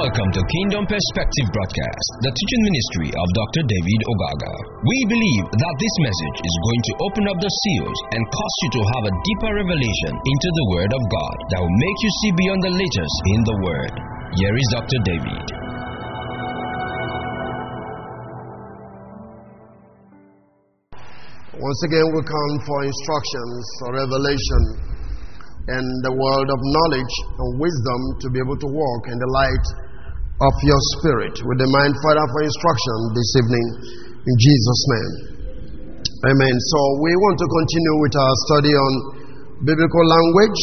Welcome to Kingdom Perspective Broadcast, the teaching ministry of Dr. David Ogaga. We believe that this message is going to open up the seals and cause you to have a deeper revelation into the Word of God that will make you see beyond the latest in the Word. Here is Dr. David. Once again, we come for instructions or revelation and the world of knowledge and wisdom to be able to walk in the light of your spirit. We demand further for instruction this evening in Jesus' name. Amen. So we want to continue with our study on biblical language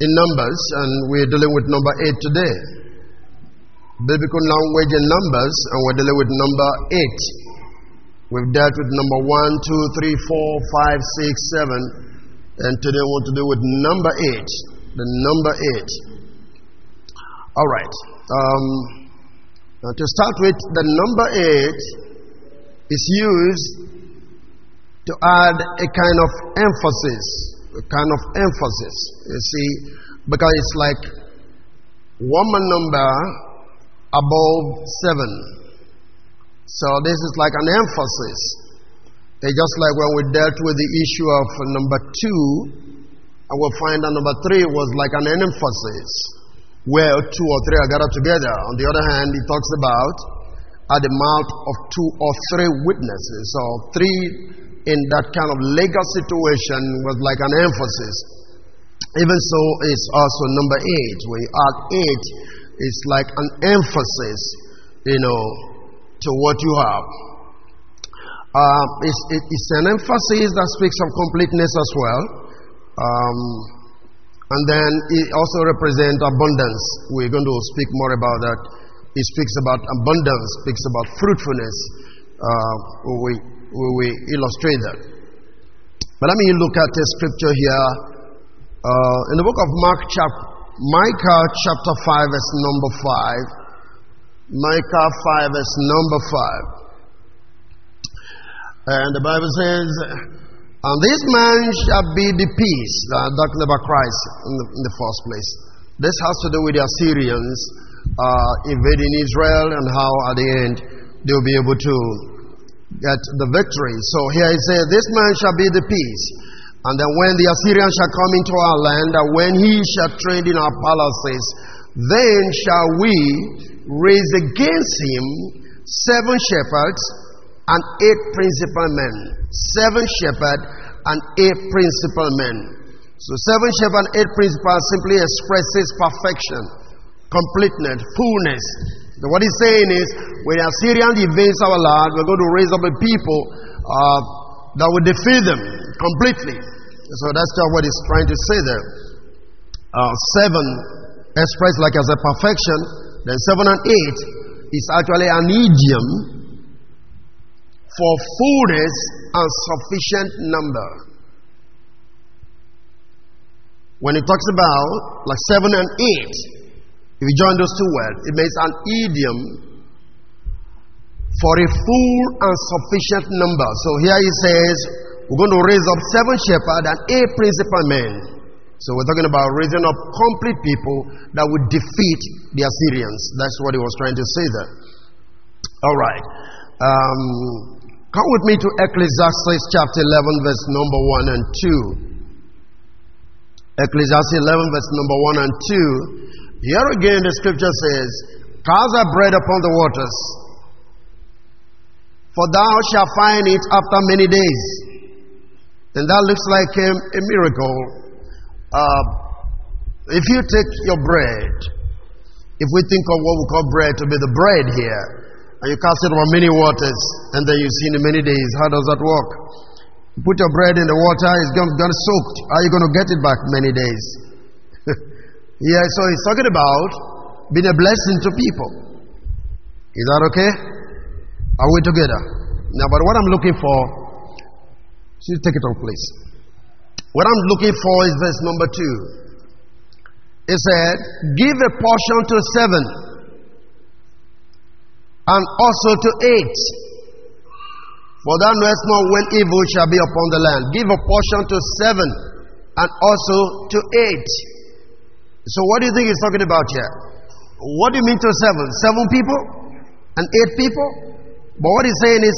in Numbers, and we're dealing with number 8 today. Biblical language in Numbers, and we're dealing with number 8. We've dealt with number 1, 2, 3, 4, 5, 6, 7. And today we want to do with number 8. The number 8. All right. Now to start with, the number 8 is used to add a kind of emphasis. You see, because it's like one more number above 7. So this is like an emphasis. It's just like when we dealt with the issue of number 2, and we'll find that number 3 was like an emphasis, where 2 or 3 are gathered together. On the other hand, he talks about at the mouth of 2 or 3 witnesses. So 3 in that kind of legal situation was like an emphasis. Even so, it's also number 8. When you add 8, it's like an emphasis, to what you have. It's an emphasis that speaks of completeness as well. And then it also represents abundance. We're going to speak more about that. It speaks about abundance, speaks about fruitfulness. We illustrate that. But let me look at the scripture here. In the book of Micah chapter 5 verse number 5. Micah 5 verse number 5. And the Bible says, and this man shall be the peace, talking about Christ in the first place. This has to do with the Assyrians invading Israel and how at the end they'll be able to get the victory. So here it says, this man shall be the peace. And then when the Assyrians shall come into our land, and when he shall trade in our palaces, then shall we raise against him 7 shepherds, and 8 principal men. 7 shepherds and 8 principal men. So 7 shepherds and 8 principal simply expresses perfection, completeness, fullness. So what he's saying is, when the Assyrians invades our land, we're going to raise up a people that will defeat them completely. So that's just what he's trying to say there. 7 expressed like as a perfection. Then 7 and 8 is actually an idiom for fullness and sufficient number. When it talks about like 7 and 8, if you join those two words, it makes an idiom for a full and sufficient number. So here he says, we're going to raise up 7 shepherds and 8 principal men. So we're talking about raising up complete people that would defeat the Assyrians. That's what he was trying to say there. All right. Come with me to Ecclesiastes chapter 11 verse number 1 and 2. Ecclesiastes 11 verse number 1 and 2. Here again the scripture says, cast thy bread upon the waters, for thou shalt find it after many days. And that looks like a miracle. If you take your bread, if we think of what we call bread to be the bread here, and you cast it over many waters, and then you see in many days. How does that work? You put your bread in the water, it's gone soaked. How are you going to get it back many days? Yeah, so he's talking about being a blessing to people. Is that okay? Are we together? Now, but what I'm looking for, you take it off, please. What I'm looking for is verse number 2. It said, give a portion to 7, and also to 8. For thou knowest not when evil shall be upon the land. Give a portion to 7 and also to 8. So what do you think he's talking about here? What do you mean to seven? Seven people and eight people? But what he's saying is,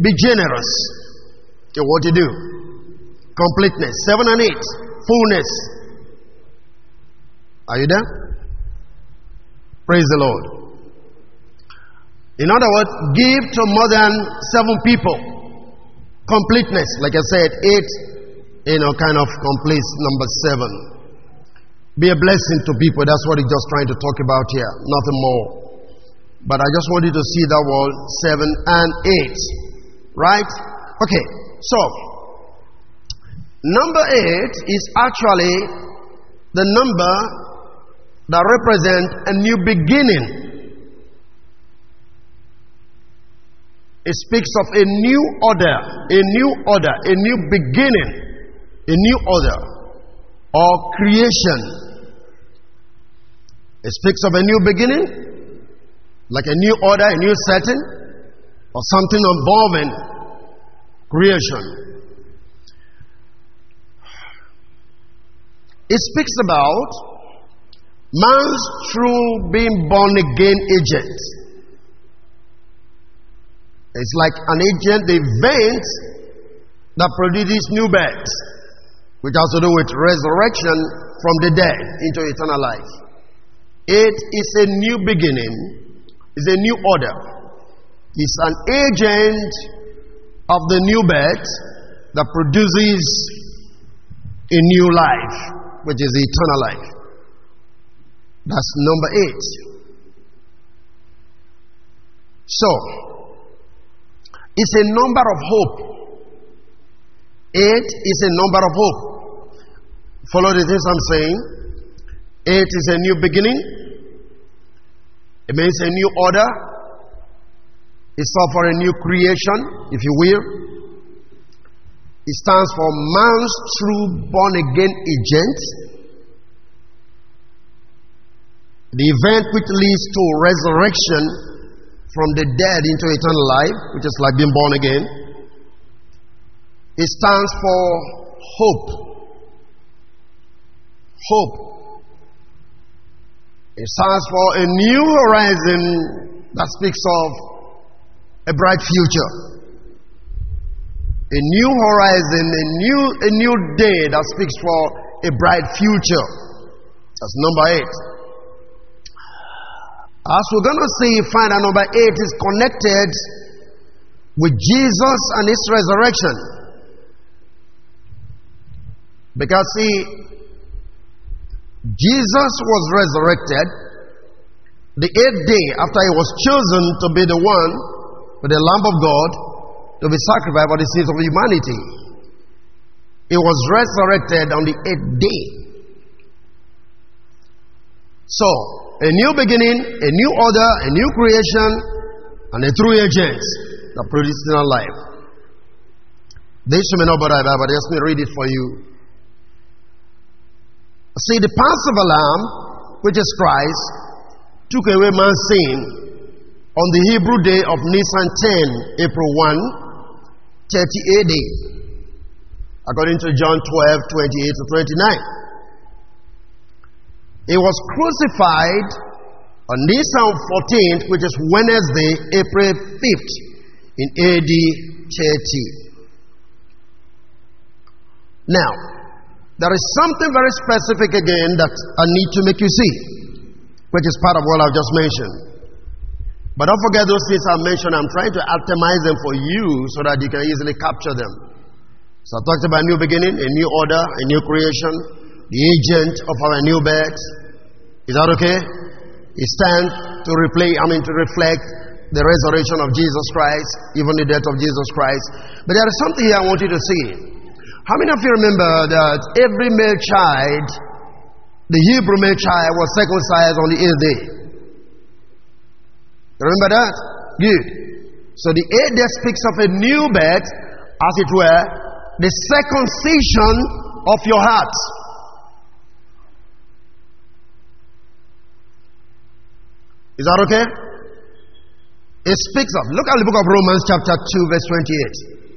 be generous in what you do. Completeness. 7 and 8. Fullness. Are you there? Praise the Lord. In other words, give to more than 7 people. Completeness. Like I said, 8, kind of completes number 7. Be a blessing to people. That's what he's just trying to talk about here. Nothing more. But I just want you to see that word 7 and 8. Right? Okay. So, number 8 is actually the number that represents a new beginning. It speaks of a new order, a new order, a new beginning, a new order, or creation. It speaks of a new beginning, like a new order, a new setting, or something involving creation. It speaks about man's true being born again agent. It's like an agent, the event that produces new birth, which has to do with resurrection from the dead into eternal life. It is a new beginning, it's a new order. It's an agent of the new birth that produces a new life, which is eternal life. That's number 8. So, it's a number of hope. 8 is a number of hope. Follow the things I'm saying. 8 is a new beginning. It means a new order. It's all for a new creation, if you will. It stands for man's true born-again agent, the event which leads to resurrection from the dead into eternal life, which is like being born again. It stands for hope. Hope. It stands for a new horizon that speaks of a bright future. A new horizon, a new day that speaks for a bright future. That's number 8. As we're going to see, find that number 8 is connected with Jesus and his resurrection. Because see, Jesus was resurrected the 8th day after he was chosen to be the one, the Lamb of God, to be sacrificed for the sins of humanity. He was resurrected on the 8th day. So, a new beginning, a new order, a new creation, and a true agent that produces eternal life. This you may not bother about, but let me read it for you. See, the Passover lamb, which is Christ, took away man's sin on the Hebrew day of Nisan 10, April 1, 30 AD, according to John 12:28 to 29. He was crucified on Nisan 14th, which is Wednesday, April 5th, in AD 30. Now, there is something very specific again that I need to make you see, which is part of what I've just mentioned. But don't forget those things I mentioned. I'm trying to optimize them for you so that you can easily capture them. So I talked about a new beginning, a new order, a new creation, the agent of our new birth. Is that okay? It's time to reflect the resurrection of Jesus Christ, even the death of Jesus Christ. But there is something here I want you to see. How many of you remember that every male child, the Hebrew male child, was circumcised on the 8th day? Remember that? Good. So the 8th day speaks of a new birth, as it were, the circumcision of your heart. Is that okay? It speaks of, look at the book of Romans chapter 2 verse 28.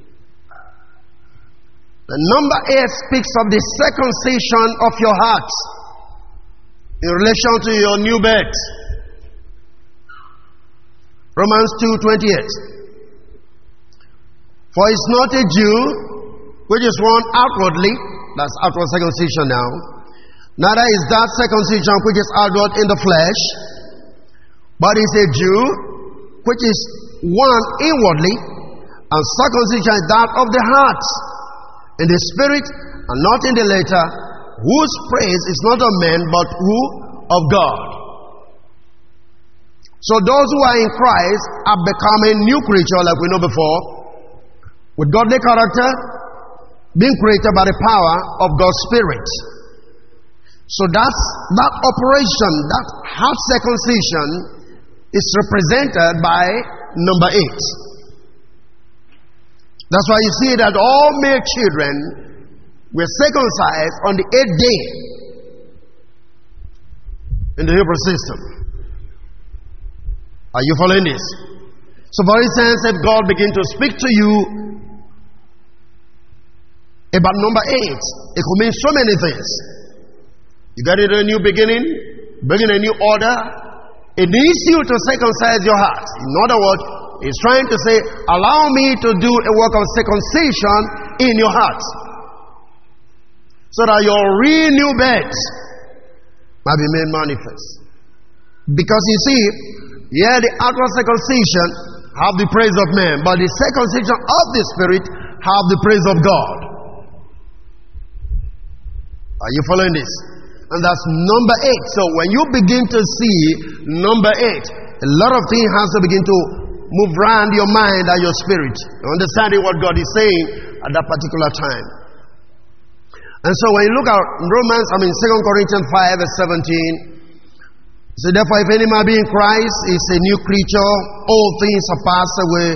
The number 8 speaks of the circumcision of your heart in relation to your new birth. Romans 2:28. For it's not a Jew which is one outwardly, that's outward circumcision now, neither is that circumcision which is outward in the flesh, but is a Jew which is one inwardly, and circumcision is that of the heart, in the spirit and not in the letter, whose praise is not of men but who of God. So those who are in Christ are becoming new creatures, like we know before, with godly character, being created by the power of God's Spirit. So that's that operation, that heart circumcision, is represented by number 8. That's why you see that all male children were circumcised on the 8th day in the Hebrew system. Are you following this? So for instance, if God begins to speak to you about number 8, it could mean so many things. You get into a new beginning, bringing a new order. It needs you to circumcise your heart. In other words, it's trying to say, allow me to do a work of circumcision in your heart, so that your renewed bed might be made manifest. Because you see, yeah, the outward circumcision have the praise of man, but the circumcision of the Spirit have the praise of God. Are you following this? And that's number 8. So when you begin to see number 8, a lot of things has to begin to move around your mind and your spirit, understanding what God is saying at that particular time. And so when you look at Romans, 2 Corinthians 5 verse 17, it says, therefore if any man be in Christ, is a new creature, all things are passed away,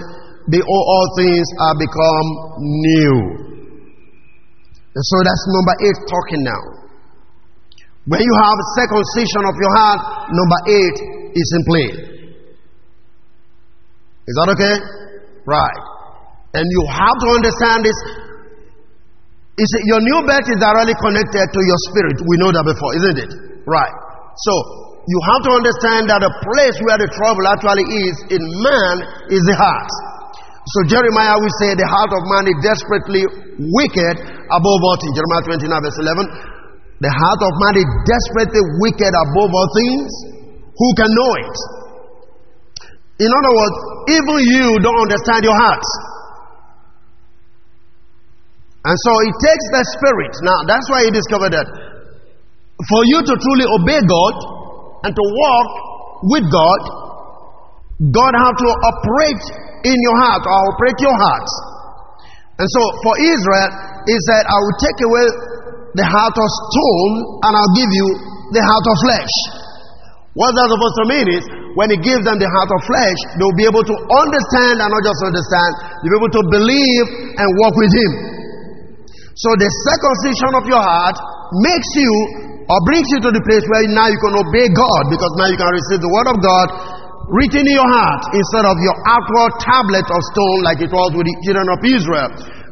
behold, all things are become new. And so that's number 8 talking now. When you have circumcision of your heart, number 8 is in play. Is that okay? Right. And you have to understand this. Your new birth is directly connected to your spirit. We know that before, isn't it? Right. So you have to understand that the place where the trouble actually is in man is the heart. So Jeremiah will say the heart of man is desperately wicked above all things. Jeremiah 29 verse 11. The heart of man is desperately wicked above all things. Who can know it? In other words, even you don't understand your heart. And so it takes the Spirit. Now, that's why he discovered that. For you to truly obey God and to walk with God, God had to operate in your heart, or operate your heart. And so for Israel, he said, I will take away the heart of stone, and I'll give you the heart of flesh. What that's supposed to mean is, when he gives them the heart of flesh, they'll be able to understand, and not just understand, they'll be able to believe and walk with him. So the circumcision of your heart makes you, or brings you to the place where now you can obey God, because now you can receive the word of God written in your heart, instead of your outward tablet of stone like it was with the children of Israel.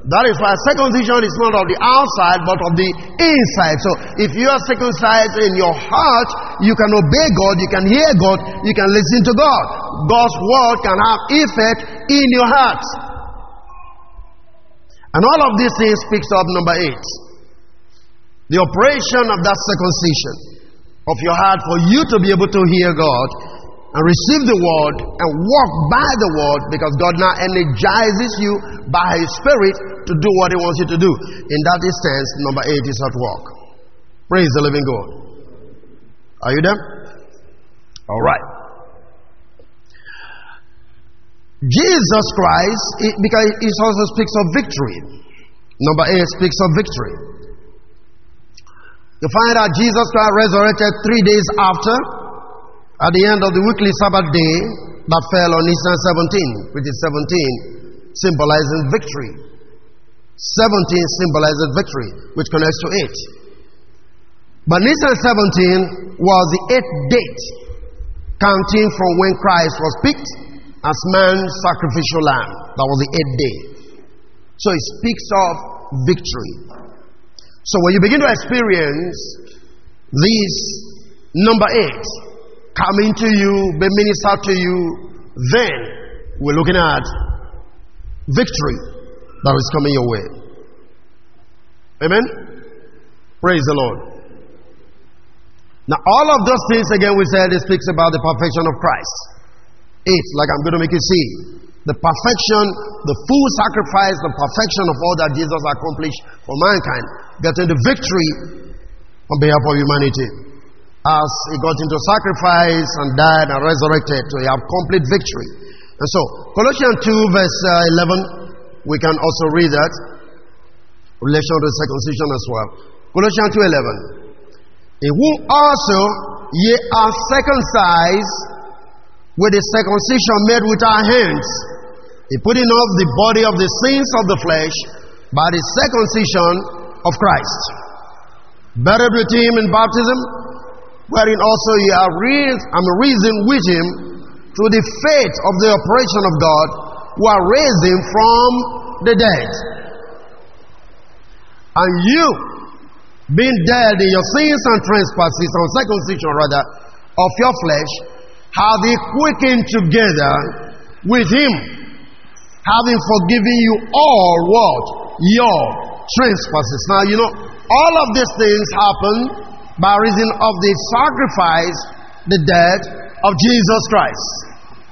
That is why circumcision is not of the outside, but of the inside. So if you are circumcised in your heart, you can obey God, you can hear God, you can listen to God. God's word can have effect in your heart. And all of these things speaks of number 8. The operation of that circumcision of your heart, for you to be able to hear God and receive the word and walk by the word, because God now energizes you by his Spirit to do what he wants you to do. In that instance, number 8 is at work. Praise the living God. Are you there? All right. Jesus Christ, because it also speaks of victory. Number 8 speaks of victory. You find that Jesus Christ resurrected 3 days after, at the end of the weekly Sabbath day that fell on Nisan 17, which is 17 symbolizes victory. 17 symbolizes victory, which connects to 8. But Nisan 17 was the 8th date, counting from when Christ was picked as man's sacrificial lamb. That was the 8th day. So it speaks of victory. So when you begin to experience these number 8, coming to you, be ministered to you, then we're looking at victory that is coming your way. Amen? Praise the Lord. Now, all of those things, again, we said, it speaks about the perfection of Christ. It's like I'm going to make you see. The perfection, the full sacrifice, the perfection of all that Jesus accomplished for mankind, getting the victory on behalf of humanity. As he got into sacrifice and died and resurrected, so he had complete victory. And so, Colossians 2 verse 11, we can also read that. Relation to circumcision as well. Colossians 2:11. In whom also ye are circumcised with the circumcision made with our hands, in putting off the body of the sins of the flesh by the circumcision of Christ. Buried with him in baptism, wherein also ye are risen with him through the faith of the operation of God, who are raised him from the dead. And you, being dead in your sins and trespasses, on circumcision rather, of your flesh, have he quickened together with him, having forgiven you all what? Your trespasses. Now you know, all of these things happen by reason of the sacrifice, the death of Jesus Christ.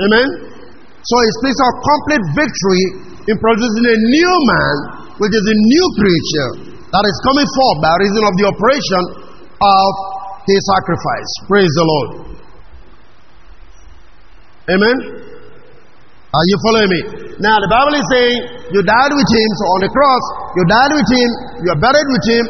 Amen? So it speaks of complete victory in producing a new man, which is a new creature, that is coming forth by reason of the operation of his sacrifice. Praise the Lord. Amen? Are you following me? Now the Bible is saying, you died with him, so on the cross, you died with him, you are buried with him,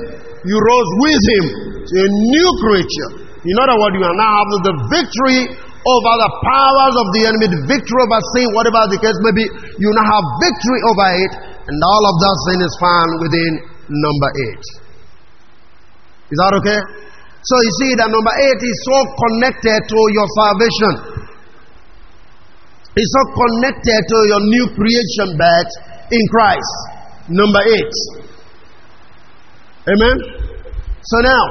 you rose with him, so a new creature. In other words, you are now having the victory over the powers of the enemy, the victory over sin, whatever the case may be, you now have victory over it, and all of that sin is found within number 8. Is that okay? So you see that number 8 is so connected to your salvation. It's so connected to your new creation birth in Christ. Number 8. Amen? So now,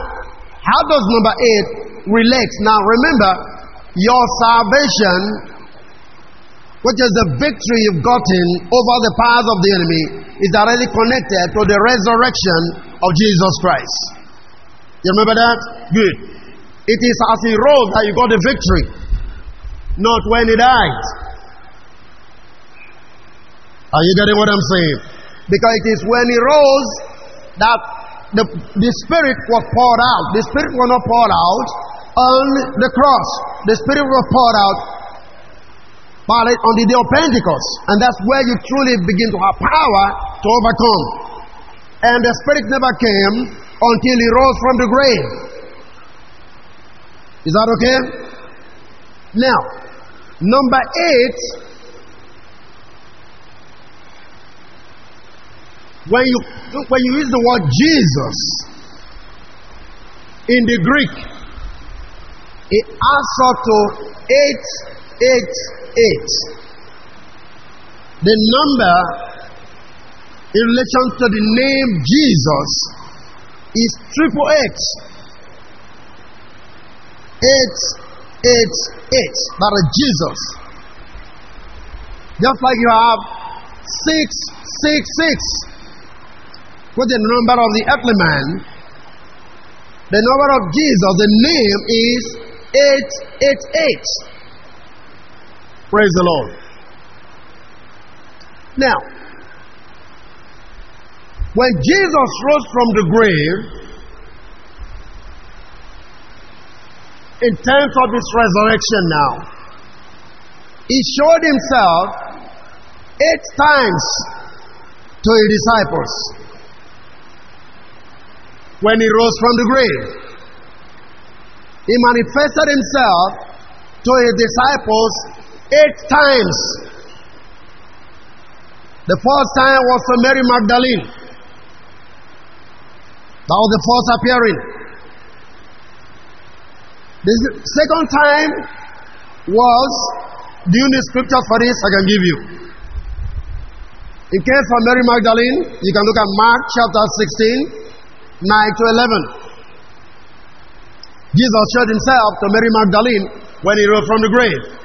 how does number 8 relate? Now remember, your salvation, which is the victory you've gotten over the powers of the enemy, is directly connected to the resurrection of Jesus Christ. You remember that? Good. It is as he rose that you got the victory, not when he died. Are you getting what I'm saying? Because it is when he rose that the Spirit was poured out. The Spirit was not poured out on the cross. The Spirit was poured out on the day of Pentecost, and that's where you truly begin to have power to overcome. And the Spirit never came until he rose from the grave. Is that okay? Now, number 8, when you use the word Jesus in the Greek, it adds up to 8. The number in relation to the name Jesus is 888. 888. That is Jesus. Just like you have 666, with the number of the earthly man, the number of Jesus, the name is 888. Praise the Lord. Now, when Jesus rose from the grave, in terms of his resurrection now, he showed himself 8 times to his disciples when he rose from the grave. He manifested himself to his disciples 8 times. The first time was to Mary Magdalene. That was the first appearing. The second time was, do you need scriptures for this? I can give you. In case for Mary Magdalene, you can look at Mark chapter 16, 9 to 11. Jesus showed himself to Mary Magdalene when he rose from the grave.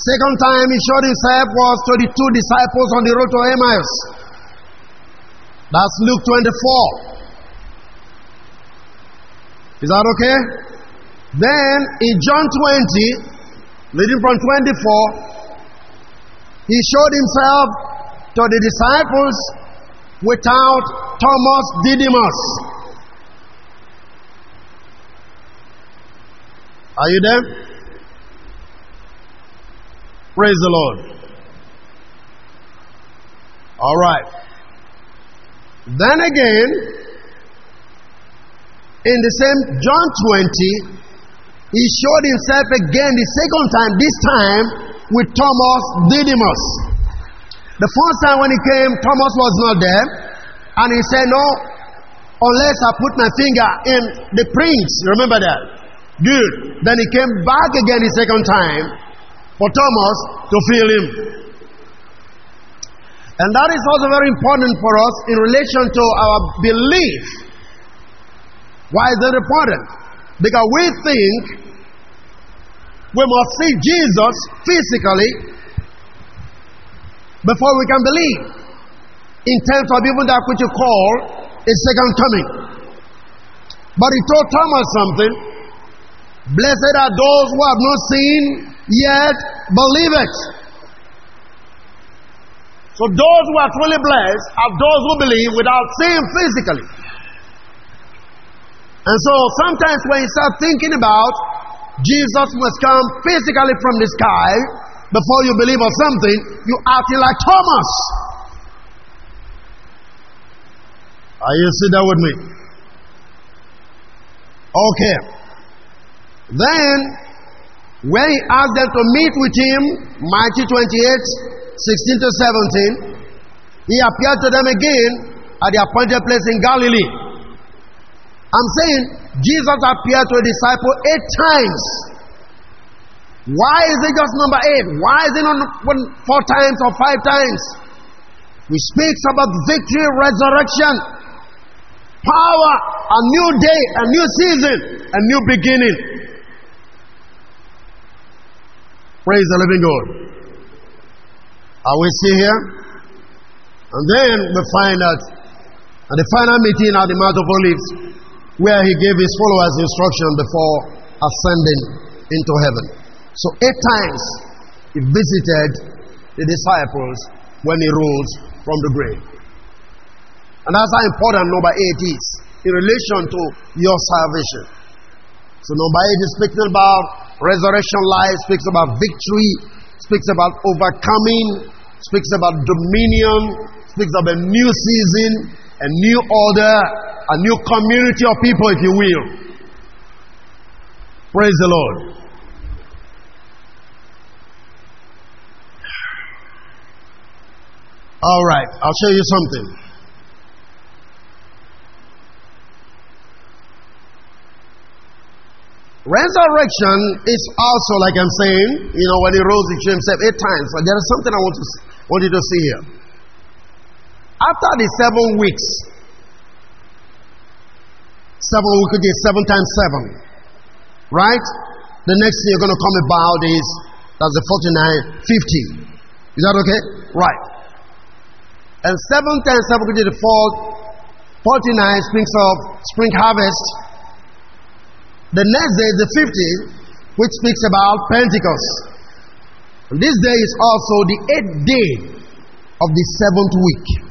Second time he showed himself was to the two disciples on the road to Emmaus. That's Luke 24. Is that okay? Then in John 20, leading from 24, he showed himself to the disciples without Thomas Didymus. Are you there? Praise the Lord. All right. Then again, in the same John 20, he showed himself again the second time, this time with Thomas Didymus. The first time when he came, Thomas was not there. And he said, no, unless I put my finger in the prints. Remember that? Good. Then he came back again the second time for Thomas to feel him. And that is also very important for us in relation to our belief. Why is that important? Because we think we must see Jesus physically before we can believe, in terms of even that which you call a second coming. But he told Thomas something. Blessed are those who have not seen, yet believe it. So those who are truly blessed are those who believe without seeing physically. And so sometimes when you start thinking about Jesus must come physically from the sky before you believe on something, you acting like Thomas. Are you sitting there with me? Okay. Then, when he asked them to meet with him, Matthew 28:16-17, he appeared to them again at the appointed place in Galilee. I'm saying, Jesus appeared to a disciple 8 times. Why is it just number 8? Why is it not 4 times or 5 times? He speaks about victory, resurrection, power, a new day, a new season, a new beginning. Praise the living God. Are we still here? And then we find that at the final meeting at the Mount of Olives, where he gave his followers instruction before ascending into heaven. So 8 times he visited the disciples when he rose from the grave. And that's how important number 8 is in relation to your salvation. So number 8 is speaking about resurrection life, speaks about victory, speaks about overcoming, speaks about dominion, speaks about a new season, a new order, a new community of people, if you will. Praise the Lord. All right, I'll show you something. Resurrection is also, like I'm saying, you know, when he rose, he showed himself 8 times. But there is something I want you to see here. After the 7 weeks, 7 weeks again, 7 times 7, right? The next thing you're going to come about is, that's the 49, 50. Is that okay? Right. And 7 times 7 could be the 49 speaks of spring harvest. The next day is the 50th, which speaks about Pentecost. And this day is also the 8th day of the 7th week,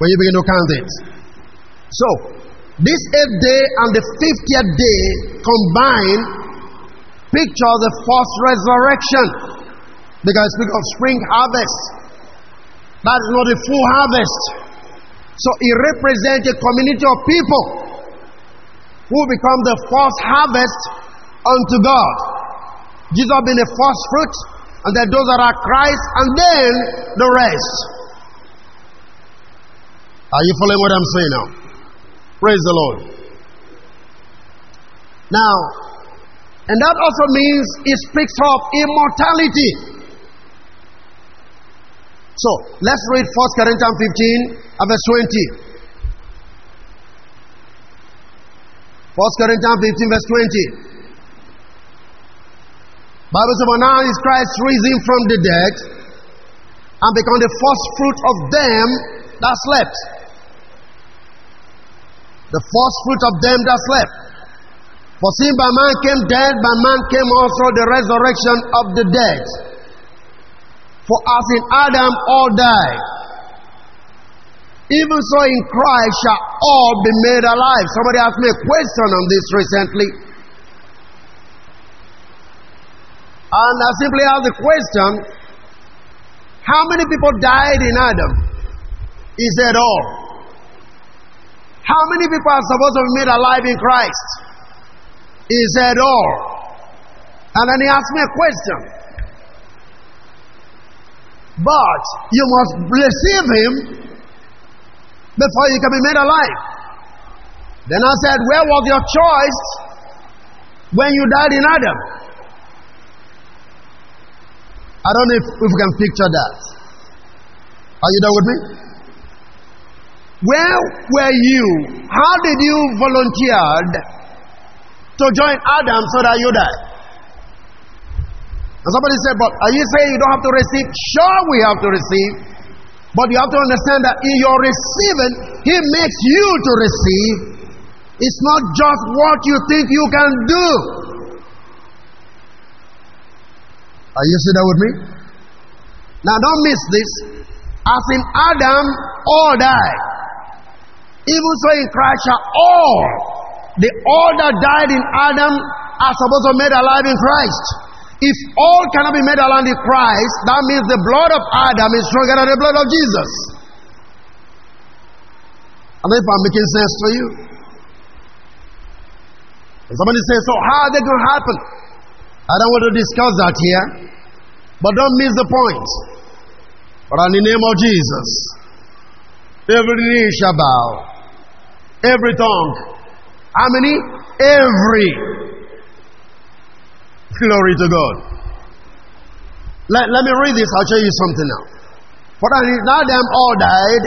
when you begin to count it. So, this 8th day and the 50th day combined picture the first resurrection, because it speaks of spring harvest. That is not a full harvest. So it represents a community of people who become the first harvest unto God. Jesus being the first fruit, and then those that are Christ, and then the rest. Are you following what I'm saying now? Praise the Lord. Now, and that also means it speaks of immortality. So, let's read 1 Corinthians 15, verse 20. 1 Corinthians 15, verse 20. Bible says, "For now is Christ risen from the dead and become the first fruit of them that slept." The first fruit of them that slept. For sin by man came death, by man came also the resurrection of the dead. For as in Adam all died, even so in Christ shall all be made alive. Somebody asked me a question on this recently. And I simply asked the question, how many people died in Adam? He said all. How many people are supposed to be made alive in Christ? He said all. And then he asked me a question. But you must receive him before you can be made alive. Then I said, where was your choice when you died in Adam? I don't know if we can picture that. Are you there with me? Where were you? How did you volunteer to join Adam so that you die? And somebody said, but are you saying you don't have to receive? Sure we have to receive. But you have to understand that in your receiving, he makes you to receive. It's not just what you think you can do. Are you sitting there with me? Now don't miss this. As in Adam, all died. Even so in Christ shall all. The all that died in Adam are supposed to be made alive in Christ. If all cannot be made alive in Christ, that means the blood of Adam is stronger than the blood of Jesus. I don't know if I'm making sense to you. And somebody says, so how are they going to happen? I don't want to discuss that here, but don't miss the point. But in the name of Jesus, every knee shall bow, every tongue. How many? Every. Glory to God. Let me read this. I'll show you something now. For now them all died.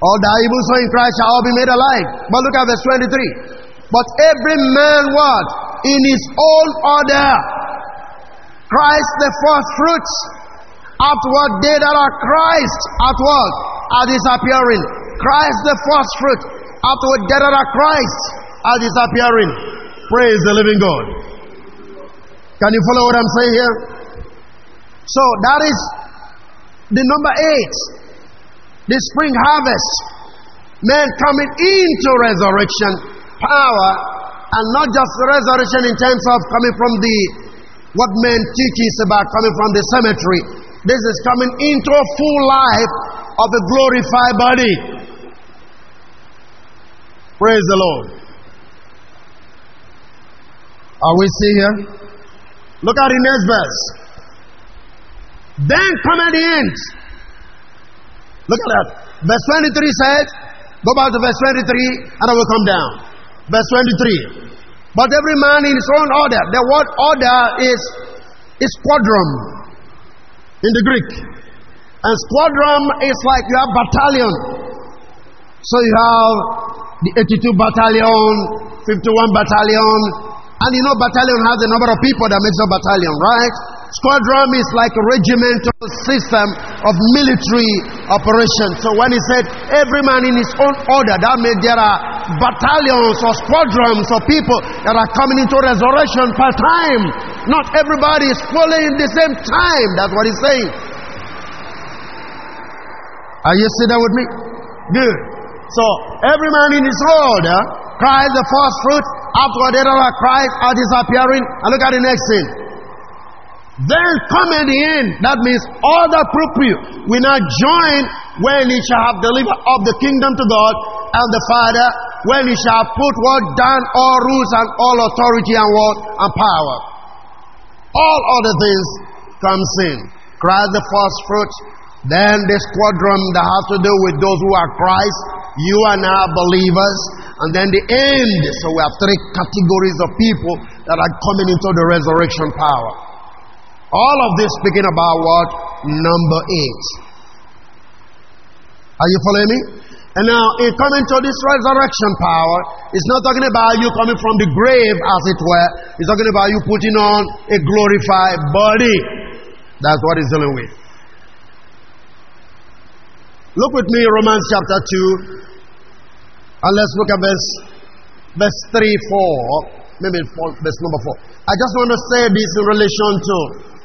All died, even so in Christ shall all be made alive. But look at verse 23. But every man what? In his own order. Christ the first fruits. Afterward they that are Christ. Afterward are disappearing. Christ the first fruit. Afterward they that are Christ are disappearing. Praise the living God. Can you follow what I'm saying here? So that is the number 8. The spring harvest. Men coming into resurrection power, and not just resurrection in terms of coming from the what men teach is about coming from the cemetery. This is coming into a full life of a glorified body. Praise the Lord. Are we seeing here? Look at the next verse. Then come at the end. Look at that. Verse 23 says, go back to verse 23 and I will come down. Verse 23. But every man in his own order. The word order is squadron in the Greek. And squadron is like you have battalion. So you have the 82 battalion, 51 battalion, and you know battalion has the number of people that makes a battalion, right? Squadron is like a regimental system of military operation. So when he said every man in his own order, that means there are battalions or squadrons of people that are coming into resurrection per time. Not everybody is following the same time. That's what he's saying. Are you sitting there with me? Good. So every man in his order, Christ the first fruit. After the other Christ are disappearing. And look at the next thing. Then come at the end. That means all that prove you will now join when he shall have delivered up the kingdom to God and the Father, when he shall put what? Down all rules and all authority and what? And power. All other things comes in. Christ the first fruit. Then the squadron that has to do with those who are Christ. You are now believers. And then the end. So we have 3 categories of people that are coming into the resurrection power. All of this speaking about what? Number 8. Are you following me? And now, in coming to this resurrection power, it's not talking about you coming from the grave, as it were. It's talking about you putting on a glorified body. That's what it's dealing with. Look with me, Romans chapter 2. And let's look at verse 3, 4. Maybe verse number 4. I just want to say this in relation to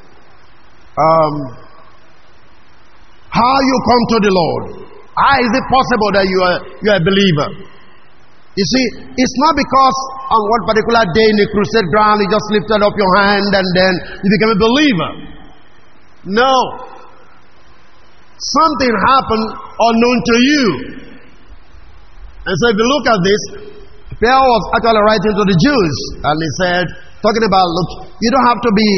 how you come to the Lord. How is it possible that you are a believer? You see, it's not because on one particular day in the crusade ground you just lifted up your hand and then you became a believer. No. Something happened unknown to you. And so if you look at this, Paul was actually writing to the Jews. And he said, talking about, look, you don't have to be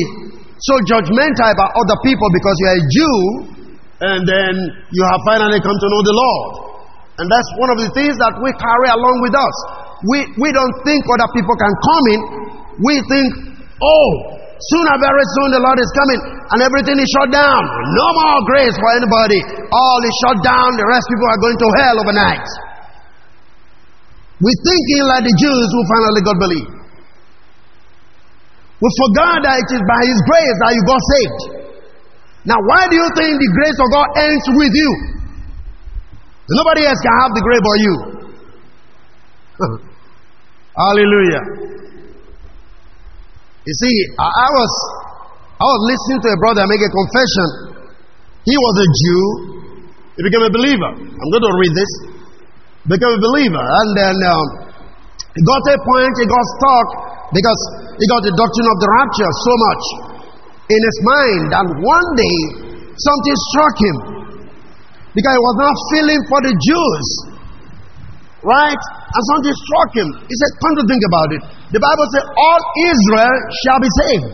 so judgmental about other people because you are a Jew. And then you have finally come to know the Lord. And that's one of the things that we carry along with us. We don't think other people can come in. We think, oh, sooner, very soon the Lord is coming and everything is shut down. No more grace for anybody. All is shut down. The rest people are going to hell overnight. We're thinking like the Jews who finally got believed. We forgot that it is by His grace that you got saved. Now, why do you think the grace of God ends with you? Nobody else can have the grace but you. Hallelujah. You see, I was listening to a brother make a confession. He was a Jew. He became a believer. I'm going to read this. Became a believer. And then he got to a point, he got stuck because he got the doctrine of the rapture so much in his mind, and one day something struck him because he was not feeling for the Jews, right? And something struck him. He said, come to think about it, the Bible says all Israel shall be saved,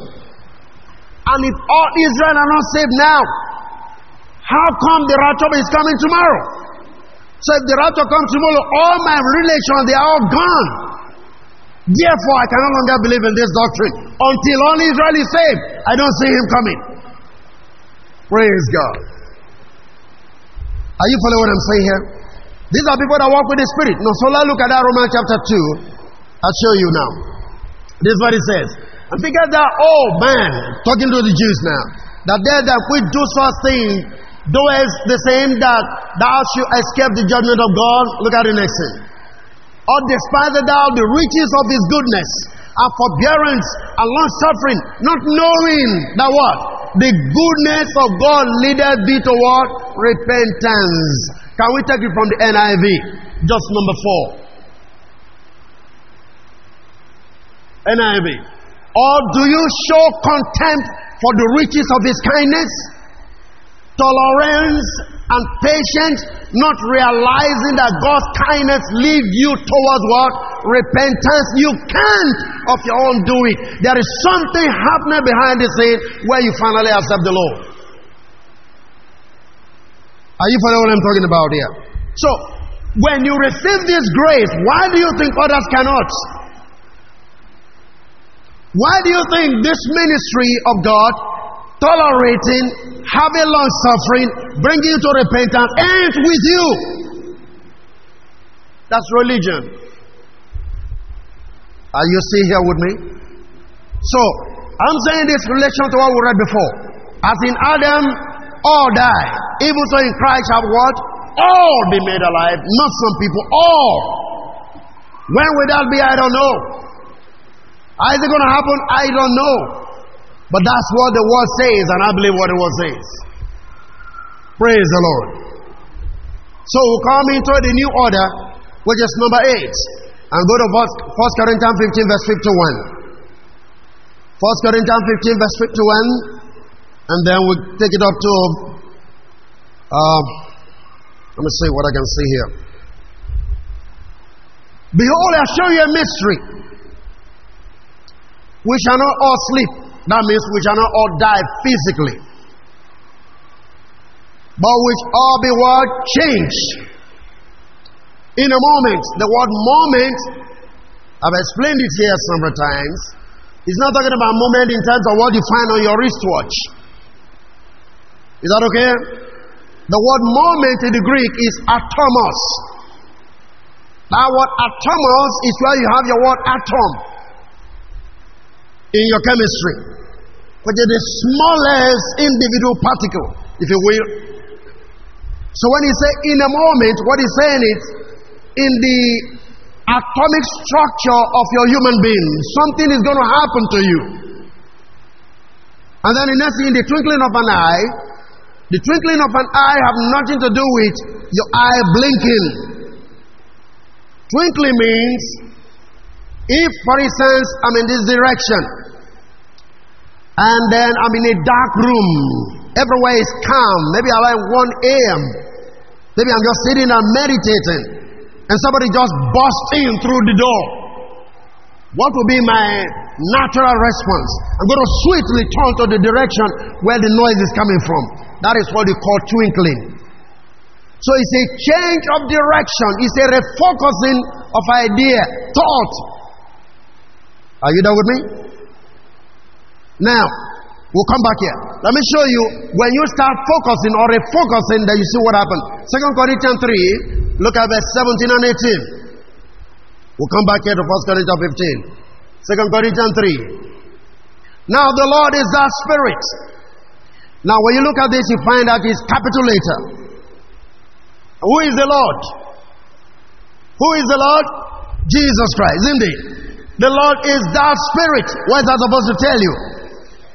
and if all Israel are not saved now, how come the rapture is coming tomorrow? So if the rapture comes tomorrow, all my relations, they are all gone. Therefore, I can no longer believe in this doctrine. Until all Israel is saved, I don't see him coming. Praise God. Are you following what I'm saying here? These are people that walk with the Spirit. No, so let's look at that Romans chapter 2. I'll show you now. This is what it says. And because that, oh man, talking to the Jews now, that they that we do such things, though as the same that thou should escape the judgment of God. Look at the next thing. Or despise thou the riches of His goodness and forbearance and long suffering, not knowing that what? The goodness of God leadeth thee to what? Repentance. Can we take it from the NIV? Just number 4. NIV. Or do you show contempt for the riches of His kindness, tolerance, and patience, not realizing that God's kindness leads you towards what? Repentance. You can't of your own do it. There is something happening behind the scene where you finally accept the Lord. Are you following what I'm talking about here? So, when you receive this grace, why do you think others cannot? Why do you think this ministry of God, tolerating, having long suffering, bringing you to repentance, ends with you? That's religion. Are you still here with me? So, I'm saying this in relation to what we read before. As in Adam, all die. Even so in Christ have what? All be made alive. Not some people, all. When will that be? I don't know. How is it going to happen? I don't know. But that's what the word says, and I believe what the word says. Praise the Lord. So we come into the new order, which is number 8. And go to 1 Corinthians 15 verse 51. 1 Corinthians 15 verse 51. And then we take it up to, let me see what I can see here. Behold, I show you a mystery. We shall not all sleep. That means we shall not all die physically, but which all be what? Changed. In a moment. The word moment, I've explained it here several times. It's not talking about moment in terms of what you find on your wristwatch. Is that okay? The word moment in the Greek is atomos. That word atomos is where you have your word atom in your chemistry, which is the smallest individual particle, if you will. So when he say in a moment, what he's saying is in the atomic structure of your human being, something is going to happen to you. And then in the twinkling of an eye, the twinkling of an eye have nothing to do with your eye blinking. Twinkling means, if for instance I'm in this direction, and then I'm in a dark room, everywhere is calm, maybe around 1 a.m, maybe I'm just sitting and meditating, and somebody just busts in through the door, what will be my natural response? I'm going to swiftly turn to the direction where the noise is coming from. That is what you call twinkling. So it's a change of direction, it's a refocusing of idea, thought. Are you there with me? Now, we'll come back here. Let me show you, when you start focusing or refocusing, that you see what happens. 2 Corinthians 3, look at verse 17 and 18. We'll come back here to 1 Corinthians 15. 2 Corinthians 3. Now the Lord is our spirit. Now when you look at this, you find out his capital letter. Who is the Lord? Who is the Lord? Jesus Christ, isn't it? The Lord is that spirit. What is that supposed to tell you?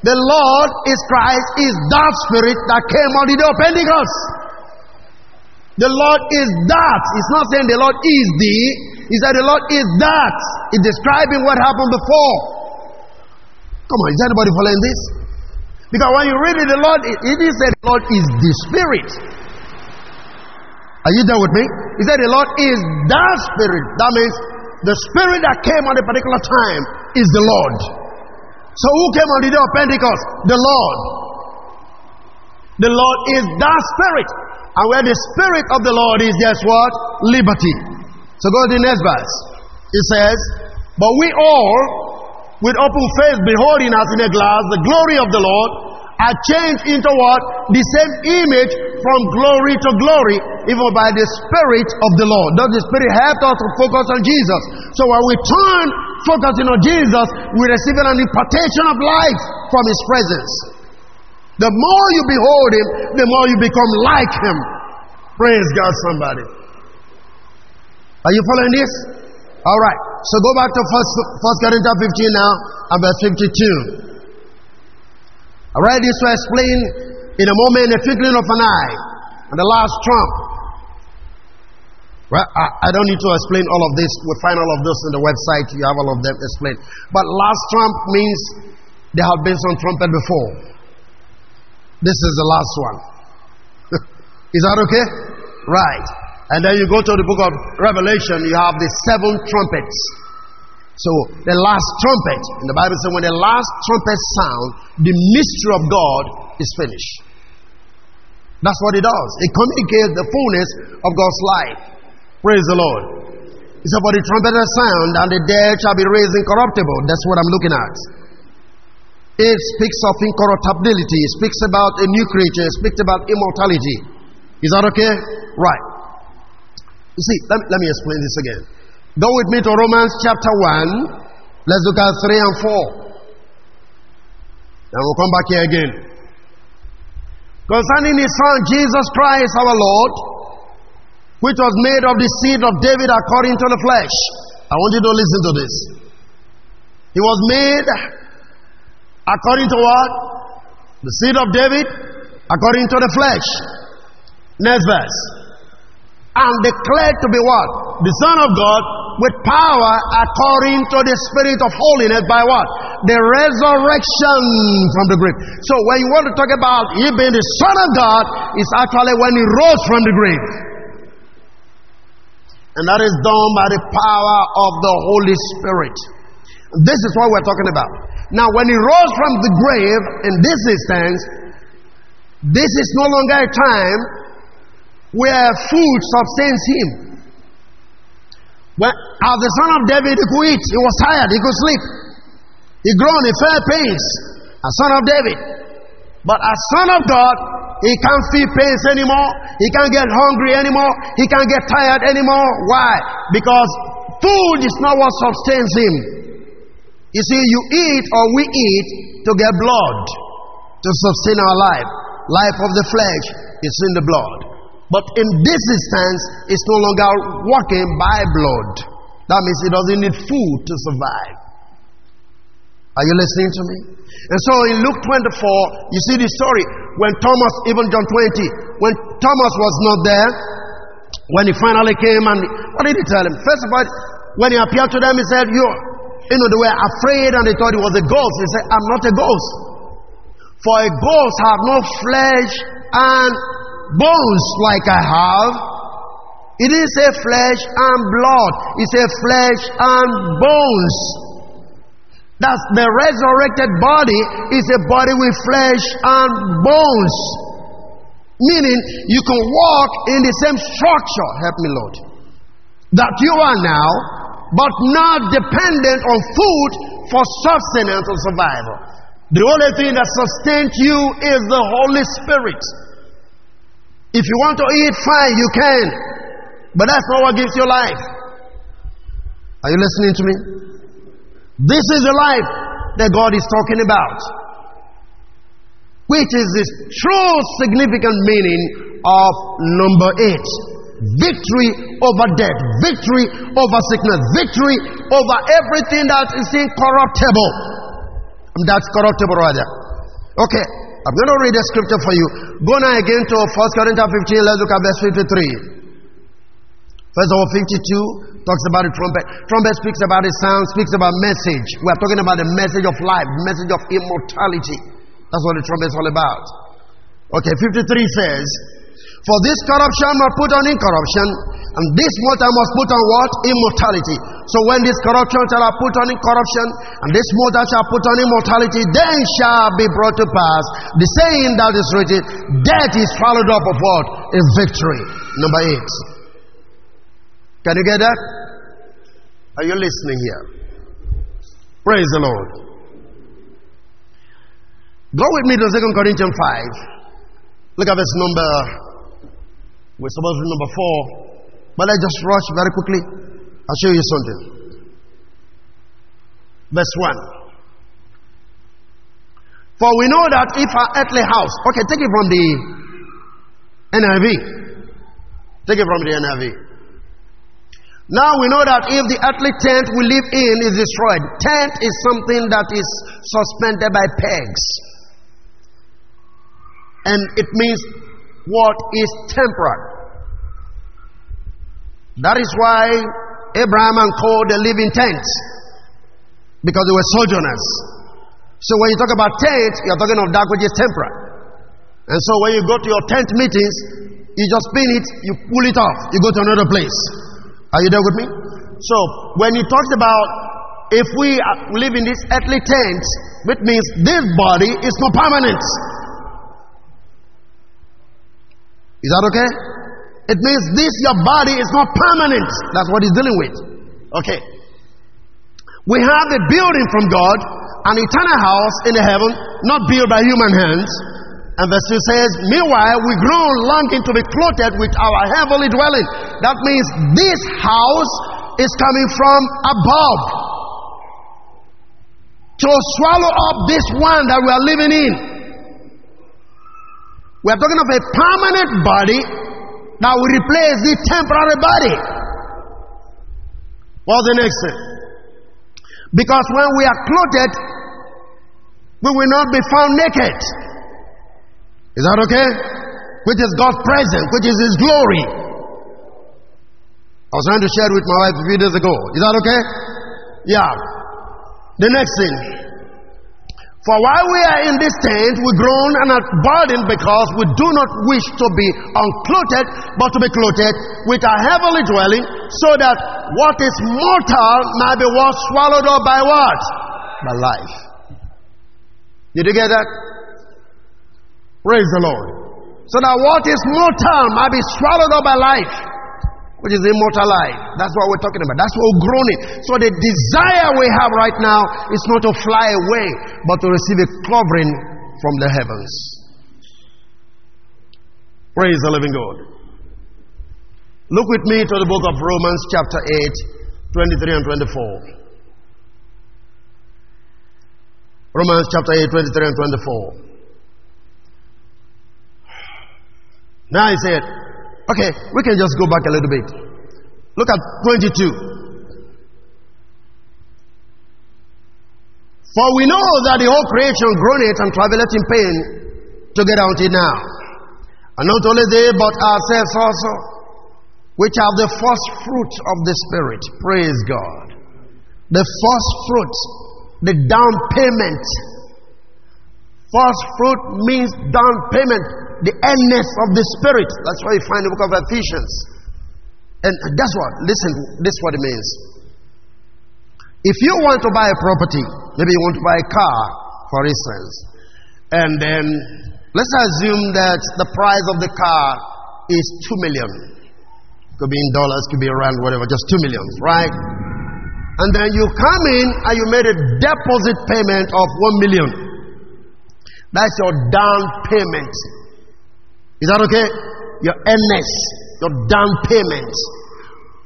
The Lord is Christ, is that spirit that came on the day of Pentecost. The Lord is that. It's not saying the Lord is the. He said the Lord is that. It's describing what happened before. Come on, is anybody following this? Because when you read it, the Lord, it is that the Lord is the spirit. Are you there with me? He said the Lord is that spirit. That means the spirit that came on a particular time is the Lord. So who came on the day of Pentecost? The Lord. The Lord is that spirit. And where the spirit of the Lord is, there's what? Liberty. So go to the next verse. It says, but we all, with open face beholding as in a glass the glory of the Lord, are changed into what? The same image from glory to glory, even by the Spirit of the Lord. Does the Spirit help us to focus on Jesus? So when we turn focusing on Jesus, we receive an impartation of life from his presence. The more you behold him, the more you become like him. Praise God, somebody. Are you following this? Alright, so go back to 1 Corinthians 15 now, and verse 52. I read this to explain in a moment the twinkling of an eye and the last trump. Well, I don't need to explain all of this. We'll find all of this on the website. You have all of them explained. But last trump means there have been some trumpet before. This is the last one. Is that okay? Right. And then you go to the book of Revelation, you have the 7 trumpets. So the last trumpet, and the Bible says when the last trumpet sounds, the mystery of God is finished. That's what it does. It communicates the fullness of God's life. Praise the Lord. He said, for the trumpet shall sound, and the dead shall be raised incorruptible. That's what I'm looking at. It speaks of incorruptibility. It speaks about a new creature. It speaks about immortality. Is that okay? Right. You see, let me explain this again. Go with me to Romans chapter 1. Let's look at 3 and 4. Then we'll come back here again. Concerning his son Jesus Christ our Lord, which was made of the seed of David according to the flesh. I want you to listen to this. He was made according to what? The seed of David according to the flesh. Next verse. And declared to be what? The Son of God with power according to the Spirit of holiness by what? The resurrection from the grave. So when you want to talk about He being the Son of God, it's actually when He rose from the grave. And that is done by the power of the Holy Spirit. This is what we're talking about. Now when He rose from the grave, in this instance, this is no longer a time where food sustains Him. Well, as the son of David, he could eat, he was tired, he could sleep. He groaned, he felt pains, as son of David. But as son of God, He can't feel pains anymore. He can't get hungry anymore. He can't get tired anymore. Why? Because food is not what sustains him. You see, you eat or we eat to get blood, to sustain our life. Life of the flesh is in the blood. But in this instance, it's no longer working by blood. That means it doesn't need food to survive. Are you listening to me? And so in Luke 24, you see the story when Thomas, even John 20, when Thomas was not there, when he finally came and, what did he tell him? First of all, when he appeared to them, he said, they were afraid and they thought he was a ghost. He said, I'm not a ghost. For a ghost have no flesh and bones like I have. It is a flesh and blood. It's a flesh and bones. That's the resurrected body is a body with flesh and bones. Meaning you can walk in the same structure, help me Lord, that you are now, but not dependent on food for sustenance or survival. The only thing that sustains you is the Holy Spirit. If you want to eat, fine, you can. But that's not what gives you life. Are you listening to me? This is the life that God is talking about, which is this true significant meaning of number 8. Victory over death, victory over sickness, victory over everything that is incorruptible. That's corruptible rather. Okay, I'm going to read a scripture for you. Go now again to 1 Corinthians 15, let's look at verse 53. First of all, 52 talks about the trumpet. Trumpet speaks about the sound, speaks about message. We are talking about the message of life, message of immortality. That's what the trumpet is all about. Okay, 53 says, for this corruption must put on incorruption, and this mortal must put on what? Immortality. So when this corruption shall have put on incorruption, and this mortal shall put on immortality, then shall be brought to pass the saying that is written, death is swallowed up of what? In victory. Number 8. Can you get that? Are you listening here? Praise the Lord. Go with me to 2 Corinthians 5. Look at this number. We're supposed to be number 4. But I just rush very quickly. I'll show you something. Verse 1. For we know that if our earthly house... Okay, take it from the NIV. Take it from the NIV. Now we know that if the earthly tent we live in is destroyed, tent is something that is suspended by pegs. And it means what is temporal. That is why Abraham and co, they live in tents. Because they were sojourners. So when you talk about tent, you're talking of that which is temporal. And so when you go to your tent meetings, you just pin it, you pull it off, you go to another place. Are you there with me? So, when he talks about if we live in this earthly tent, which means this body is not permanent. Is that okay? It means this, your body is not permanent. That's what he's dealing with. Okay. We have a building from God, an eternal house in the heaven, not built by human hands. And verse 2 says, meanwhile, we groan longing to be clothed with our heavenly dwelling. That means this house is coming from above to swallow up this one that we are living in. We are talking of a permanent body that will replace the temporary body. What's the next thing? Because when we are clothed, we will not be found naked. Is that okay? Which is God's presence, which is His glory. I was trying to share it with my wife a few days ago. Is that okay? Yeah. The next thing. For while we are in this tent, we groan and are burdened because we do not wish to be unclothed, but to be clothed with our heavenly dwelling, so that what is mortal might be what? Swallowed up by what? By life. Did you get that? Praise the Lord. So that what is mortal might be swallowed up by life, which is immortal life. That's what we're talking about. That's what we're groaning. So the desire we have right now is not to fly away, but to receive a covering from the heavens. Praise the living God. Look with me to the book of Romans chapter 8, 23 and 24. Romans chapter 8, 23 and 24. Now he said, okay, we can just go back a little bit. Look at 22. For we know that the whole creation groaneth and travaileth in pain together until now. And not only they, but ourselves also, which are the first fruit of the Spirit. Praise God. The first fruit, the down payment. First fruit means down payment, the earnest of the Spirit. That's why you find the book of Ephesians. And guess what? Listen, this is what it means. If you want to buy a property, maybe you want to buy a car, for instance, and then let's assume that the price of the car is $2 million. Could be in dollars, could be around whatever, just $2 million, right? And then you come in and you made a deposit payment of $1 million. That's your down payment. Is that okay? Your earnest, your down payment.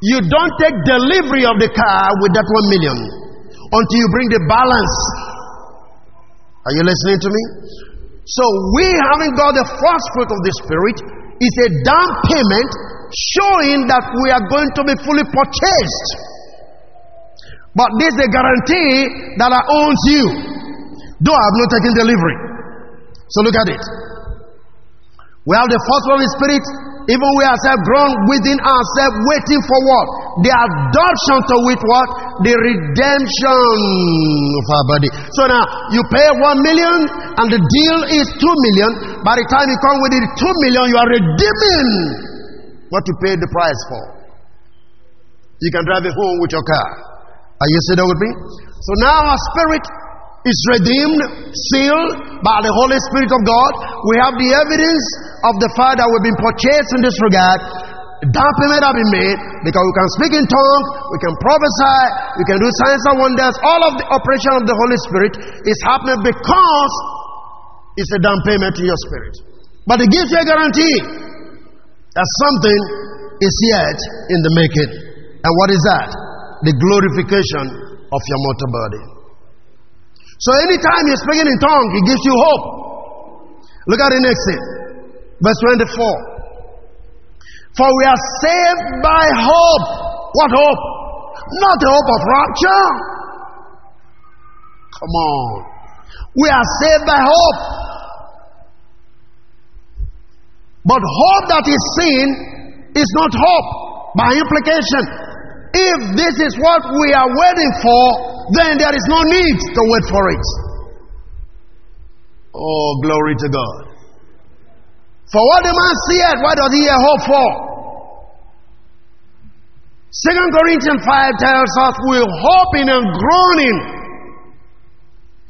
You don't take delivery of the car with that $1 million until you bring the balance. Are you listening to me? So we having got the first fruit of the Spirit is a down payment showing that we are going to be fully purchased. But this is a guarantee that I owns you, though I have not taken delivery. So look at it. We have the first fruit of the Spirit. Even we ourselves grown within ourselves, waiting for what? The adoption to with what? The redemption of our body. So now, you pay $1 million and the deal is $2 million. By the time you come with the $2 million, you are redeeming what you paid the price for. You can drive it home with your car. Are you sitting with me? So now our spirit is redeemed, sealed by the Holy Spirit of God. We have the evidence of the fact that we've been purchased in this regard. Down payment have been made because we can speak in tongues, we can prophesy, we can do signs and wonders. All of the operation of the Holy Spirit is happening because it's a down payment to your spirit. But it gives you a guarantee that something is yet in the making. And what is that? The glorification of your mortal body. So anytime you're speaking in tongues, it gives you hope. Look at the next thing. Verse 24. For we are saved by hope. What hope? Not the hope of rapture. Come on. We are saved by hope. But hope that is seen is not hope by implication. If this is what we are waiting for, then there is no need to wait for it. Oh, glory to God. For what the man seeth, what does he hope for? 2 Corinthians 5 tells us we hope in and groaning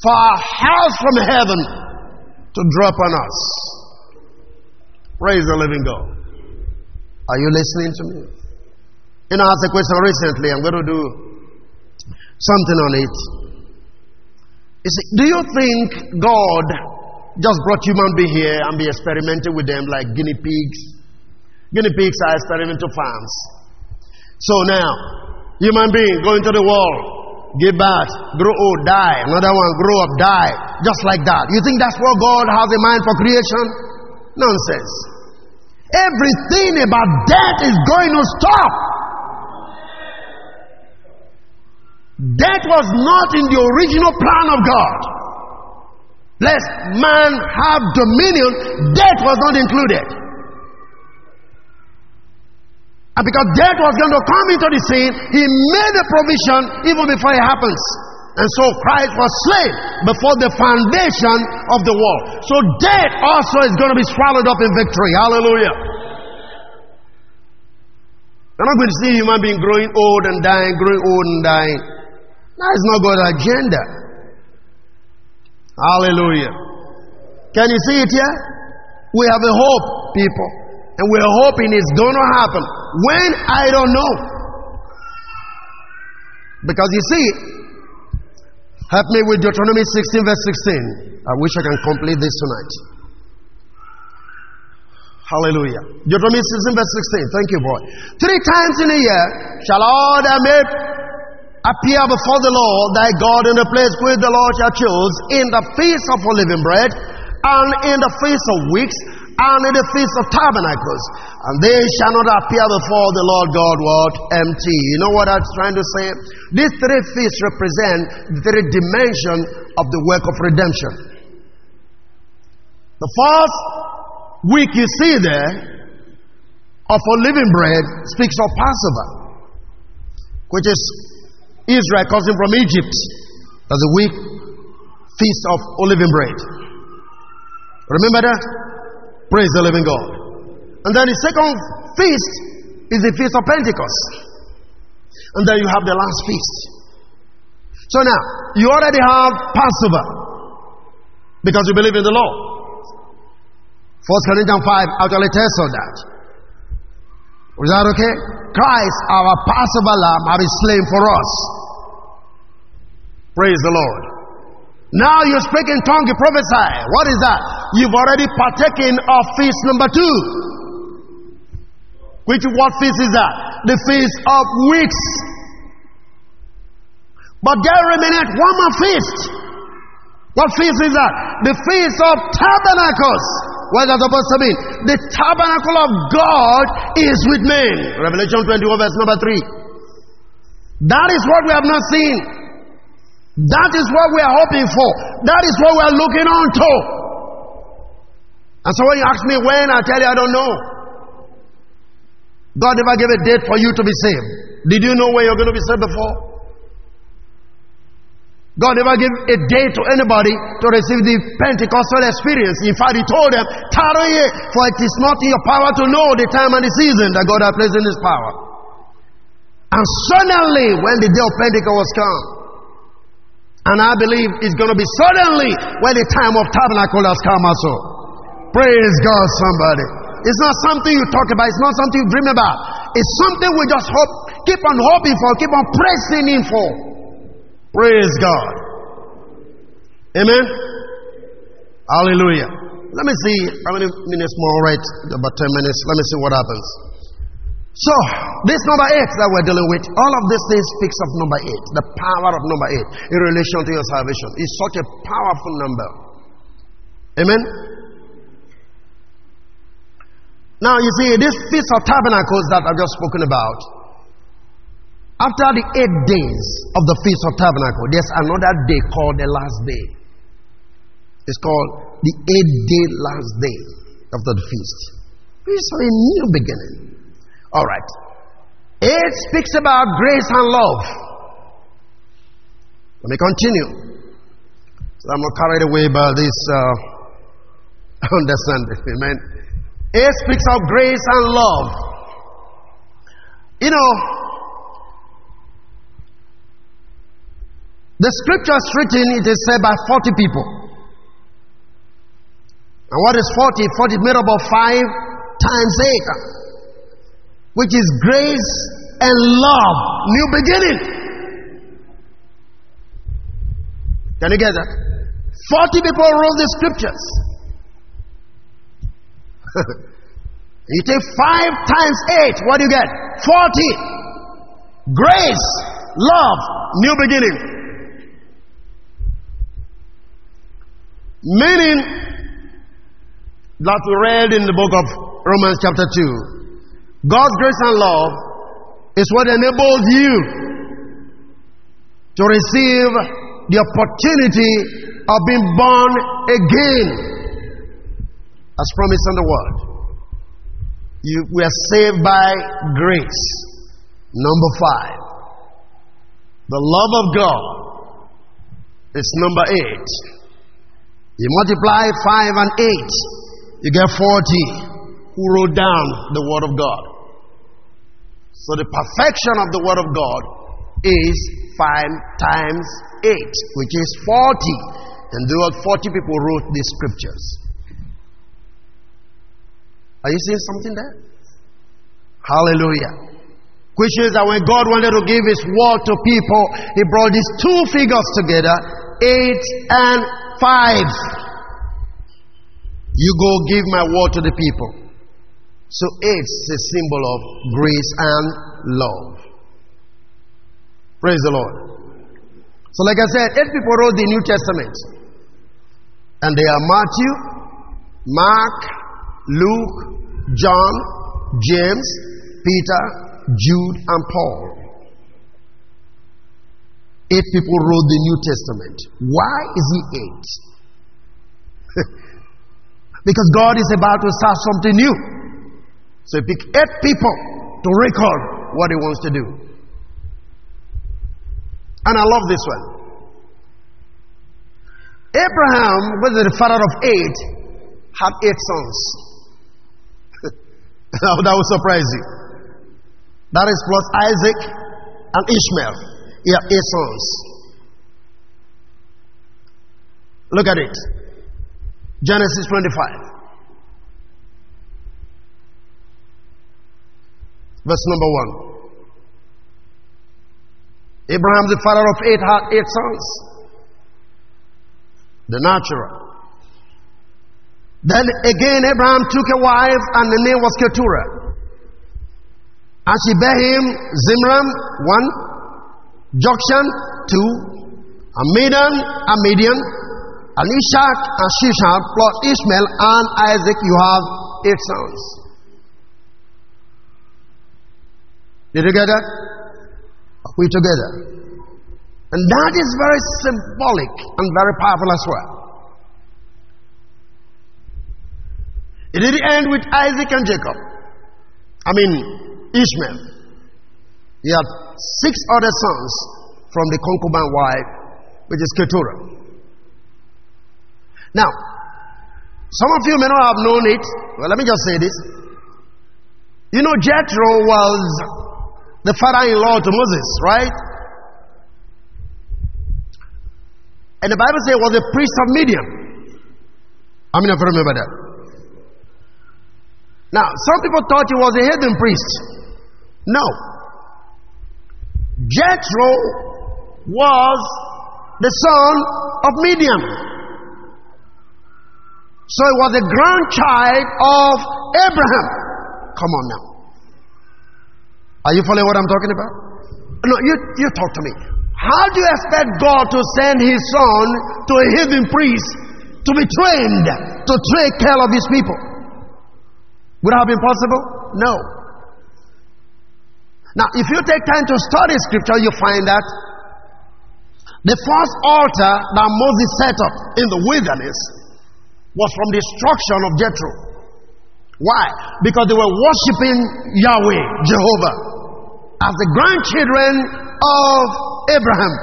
for our house from heaven to drop on us. Praise the living God. Are you listening to me? You know, I asked a question recently. I'm going to do something on it. You see, do you think God just brought human beings here and be experimenting with them like guinea pigs? Guinea pigs are experimental farms. So now, human being go into the world, give birth, grow old, die. Another one grow up, die. Just like that. You think that's what God has in mind for creation? Nonsense. Everything about death is going to stop. Death was not in the original plan of God. Lest man have dominion, death was not included. And because death was going to come into the scene, he made a provision even before it happens. And so Christ was slain before the foundation of the world. So death also is going to be swallowed up in victory. Hallelujah. You're not going to see human being growing old and dying, growing old and dying. That is not God's agenda. Hallelujah. Can you see it here? We have a hope, people. And we're hoping it's going to happen. When? I don't know. Because you see, help me with Deuteronomy 16 verse 16. I wish I can complete this tonight. Hallelujah. Deuteronomy 16 verse 16. Thank you, boy. 3 times in a year shall all thy men appear before the Lord thy God in the place which the Lord shall choose, in the feast of unleavened bread, and in the feast of weeks, and in the feast of tabernacles. And they shall not appear before the Lord God empty. You know what I'm trying to say? These 3 feasts represent the 3 dimensions of the work of redemption. The first week you see there of unleavened bread speaks of Passover, which is Israel coming from Egypt. That's a week feast of unleavened bread. Remember that? Praise the living God. And then the second feast is the feast of Pentecost. And then you have the last feast. So now, you already have Passover because you believe in the law. 1 Corinthians 5 actually tells us that. Is that okay? Christ, our Passover Lamb, has been slain for us. Praise the Lord. Now you speak in tongue, you prophesy. What is that? You've already partaken of feast number 2. What feast is that? The feast of weeks. But there remaineth one more feast. What feast is that? The feast of tabernacles. What is that supposed to mean? The tabernacle of God is with men. Revelation 21 verse number 3. That is what we have not seen. That is what we are hoping for. That is what we are looking on to. And so when you ask me when, I tell you I don't know. God never gave a date for you to be saved. Did you know when you're going to be saved before? God never gave a day to anybody to receive the Pentecostal experience. In fact, He told them, tarry ye, for it is not in your power to know the time and the season that God has placed in His power. And suddenly, when the day of Pentecost was come, and I believe it's going to be suddenly when the time of tabernacle has come also. Praise God, somebody. It's not something you talk about. It's not something you dream about. It's something we just hope, keep on hoping for, keep on pressing in for. Praise God. Amen. Hallelujah. Let me see how many minutes more, all right? About 10 minutes. Let me see what happens. So, this number 8 that we're dealing with, all of these things speaks of number 8, the power of number 8 in relation to your salvation. It's such a powerful number. Amen. Now, you see, this Feast of Tabernacles that I've just spoken about, after the 8 days of the Feast of Tabernacle, there's another day called the last day. It's called the 8th day, last day of the feast. It's a new beginning. All right. 8 speaks about grace and love. Let me continue, so I'm not carried away by this understanding. Amen. 8 speaks of grace and love. You know, the scripture is written, it is said, by 40 people. And what is 40? 40 made up of 5 times 8, which is grace and love. New beginning. Can you get that? 40 people wrote the scriptures. You take 5 times 8, what do you get? 40. Grace, love, new beginning. Meaning that we read in the book of Romans chapter 2. God's grace and love is what enables you to receive the opportunity of being born again as promised in the word. We are saved by grace. Number 5. The love of God is number 8. You multiply 5 and 8, you get 40 who wrote down the word of God. So the perfection of the word of God is 5 times 8, which is 40. And there were 40 people wrote these scriptures. Are you seeing something there? Hallelujah. Which is that when God wanted to give His word to people, He brought these 2 figures together, 8 and 5. You go give my word to the people. So it's a symbol of grace and love. Praise the Lord. So like I said, 8 people wrote the New Testament. And they are Matthew, Mark, Luke, John, James, Peter, Jude, and Paul. 8 people wrote the New Testament. Why is he 8? Because God is about to start something new. So he picked 8 people to record what he wants to do. And I love this one. Abraham, who was the father of 8, had 8 sons. That will surprise you. That is plus Isaac and Ishmael. He had 8 sons. Look at it. Genesis 25. Verse number 1. Abraham, the father of 8, had 8 sons. The natural. Then again Abraham took a wife, and the name was Keturah. And she bare him Zimran, 1, Jokshan, 2, and Midian, and Ishaq, and Shishak, plus Ishmael and Isaac. You have 8 sons. Did you get that? Are we together? And that is very symbolic and very powerful as well. It didn't end with Isaac and Jacob. Ishmael. He had 6 other sons from the concubine wife, which is Keturah. Now, some of you may not have known it. Well, let me just say this. You know, Jethro was the father-in-law to Moses, right? And the Bible says he was a priest of Midian. How many of you remember that? Now, some people thought he was a heathen priest. No. Jethro was the son of Midian. So he was a grandchild of Abraham. Come on now. Are you following what I'm talking about? No, you talk to me. How do you expect God to send his son to a heathen priest to be trained to take care of his people? Would that have been possible? No. Now, if you take time to study scripture, you find that the first altar that Moses set up in the wilderness was from the instruction of Jethro. Why? Because they were worshiping Yahweh, Jehovah, as the grandchildren of Abraham.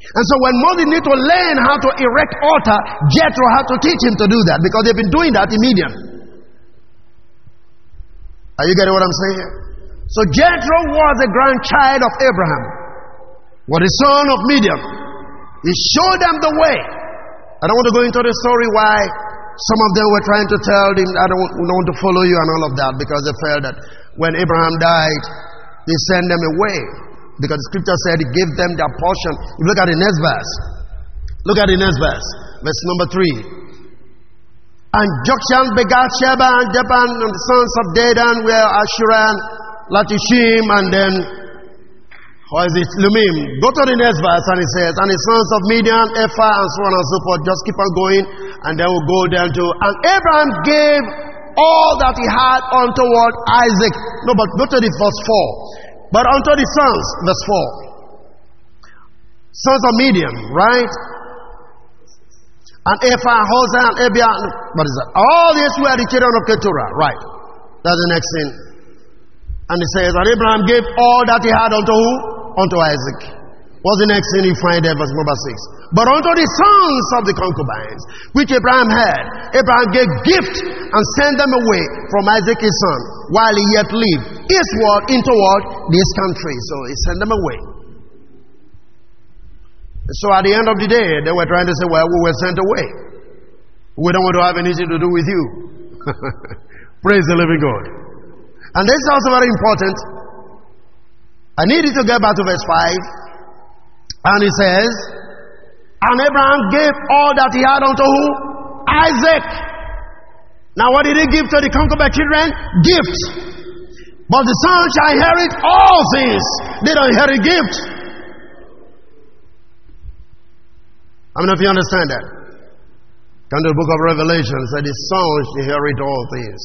And so when Moses needed to learn how to erect altar, Jethro had to teach him to do that, because they've been doing that in Midian. Are you getting what I'm saying? So Jethro was a grandchild of Abraham, was the son of Midian. He showed them the way. I don't want to go into the story why some of them were trying to tell him, I don't want to follow you and all of that, because they felt that when Abraham died, they sent them away, because the scripture said he gave them their portion. Look at the next verse. Verse number 3. And Jokshan begat Sheba and Japan, and the sons of Dedan were Ashuran, Latishim, and then Lumim. Go to the next verse, and it says, and the sons of Midian, Ephah, and so on and so forth. Just keep on going, and then we'll go down to, and Abraham gave all that he had unto what? Isaac. No, but go to the verse 4. But unto the sons, verse 4. Sons of Midian, right? And Ephah, Hosea, and Abian. What is that? All these were the children of Keturah, right? That's the next thing. And it says, and Abraham gave all that he had unto who? Unto Isaac. What's the next thing you find there? Verse number 6. But unto the sons of the concubines, which Abraham had, Abraham gave gift and sent them away from Isaac his son, while he yet lived, eastward into what? This country. So he sent them away. So at the end of the day, they were trying to say, well, we were sent away. We don't want to have anything to do with you. Praise the living God. And this is also very important. I need you to get back to verse 5. And he says, and Abraham gave all that he had unto who? Isaac. Now what did he give to the concubine children? Gifts. But the son shall inherit all things. They don't inherit gifts. I don't know if you understand that. Come to the book of Revelation. It said the son shall inherit all things.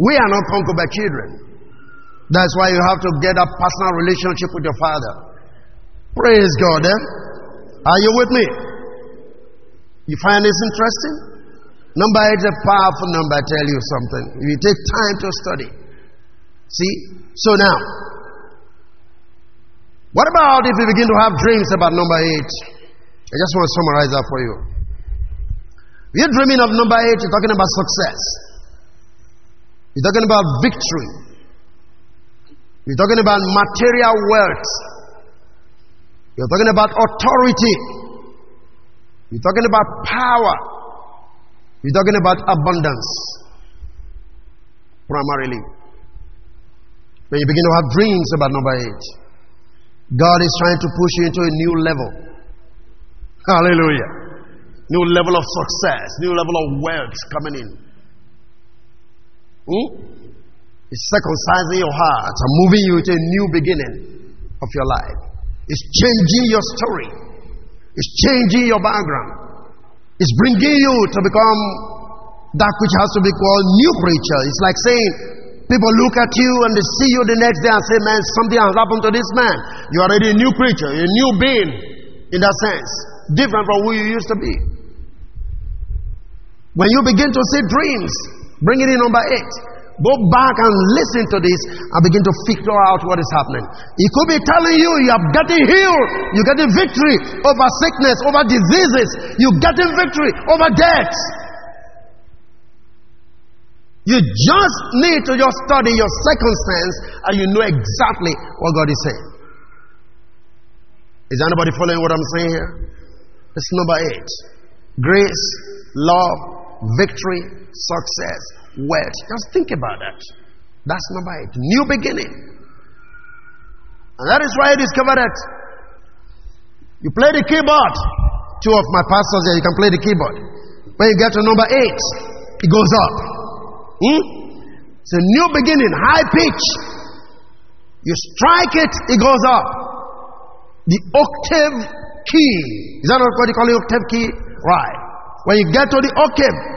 We are not concubine children. That's why you have to get a personal relationship with your father. Praise God. Eh? Are you with me? You find this interesting? Number 8 is a powerful number, I tell you something. If you take time to study. See? So now, what about if you begin to have dreams about number 8? I just want to summarize that for you. If you're dreaming of number 8, you're talking about success. You're talking about victory. You're talking about material wealth. You're talking about authority. You're talking about power. We're talking about abundance, primarily. When you begin to have dreams about number 8, God is trying to push you into a new level. Hallelujah. New level of success, new level of wealth coming in. It's circumcising your heart and moving you to a new beginning of your life. It's changing your story. It's changing your background. It's bringing you to become that which has to be called new creature. It's like saying, people look at you and they see you the next day and say, man, something has happened to this man. You're already a new creature, a new being in that sense. Different from who you used to be. When you begin to see dreams, bring it in number 8. Go back and listen to this and begin to figure out what is happening. It could be telling you you are getting healed. You're getting victory over sickness, over diseases. You're getting victory over death. You just need to just study your circumstance and you know exactly what God is saying. Is anybody following what I'm saying here? It's number 8. Grace, love, victory, success. Word. Just think about that. That's number 8. New beginning. And that is why I discovered that you play the keyboard. 2 of my pastors there, you can play the keyboard. When you get to number 8, it goes up. It's a new beginning, high pitch. You strike it, it goes up. The octave key. Is that what you call the octave key? Right. When you get to the octave,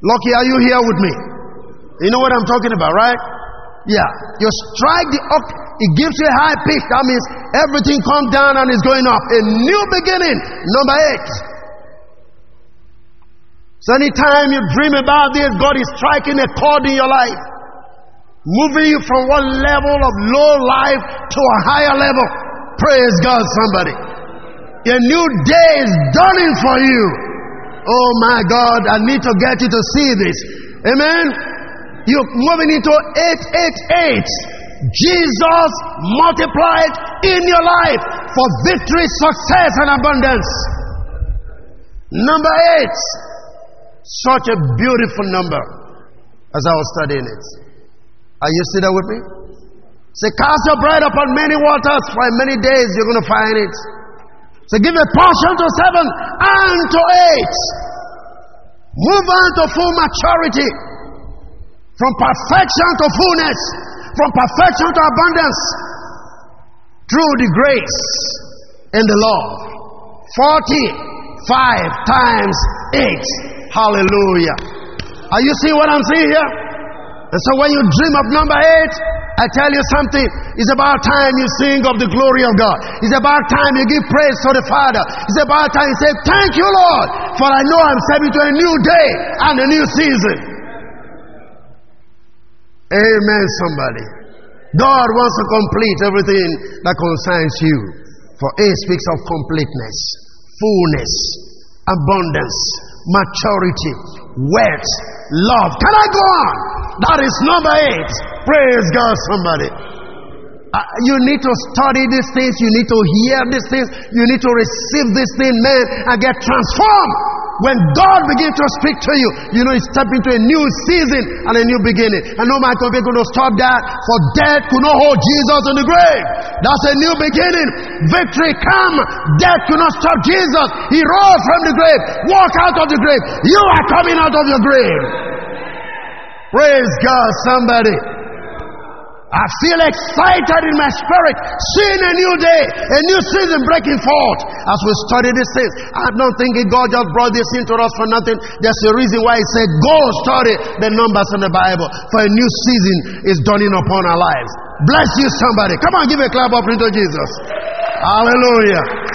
Lucky, are you here with me? You know what I'm talking about, right? Yeah. You strike the octave, it gives you a high pitch. That means everything comes down and is going up. A new beginning, number 8. So anytime you dream about this, God is striking a chord in your life. Moving you from one level of low life to a higher level. Praise God, somebody. A new day is dawning for you. Oh my God, I need to get you to see this. Amen? You're moving into 888. Jesus multiplied in your life for victory, success, and abundance. Number 8. Such a beautiful number as I was studying it. Are you still there with me? Say, cast your bread upon many waters, for in many days you're going to find it. So give a portion to 7 and to 8. Move on to full maturity. From perfection to fullness. From perfection to abundance. Through the grace and the love. 45 times 8. Hallelujah. Are you seeing what I'm seeing here? And so when you dream of number 8, I tell you something, it's about time you sing of the glory of God. It's about time you give praise to the Father. It's about time you say, thank you, Lord, for I know I'm stepping to a new day and a new season. Amen, somebody. God wants to complete everything that concerns you. For A speaks of completeness, fullness, abundance, maturity, wealth, love. Can I go on? That is number 8. Praise God, somebody. You need to study these things. You need to hear these things. You need to receive this thing, man, and get transformed When God begins to speak to you, you know you step into a new season and a new beginning. And no man could be going to stop that, for death could not hold Jesus in the grave. That's a new beginning. Victory come. Death could not stop Jesus. He rose from the grave. Walk out of the grave. You are coming out of your grave. Praise God, somebody. I feel excited in my spirit, seeing a new day, a new season breaking forth. As we study these things, I'm not thinking God just brought this into us for nothing. There's a reason why He said, go study the numbers in the Bible, for a new season is dawning upon our lives. Bless you, somebody. Come on, give a clap offering to Jesus. Hallelujah.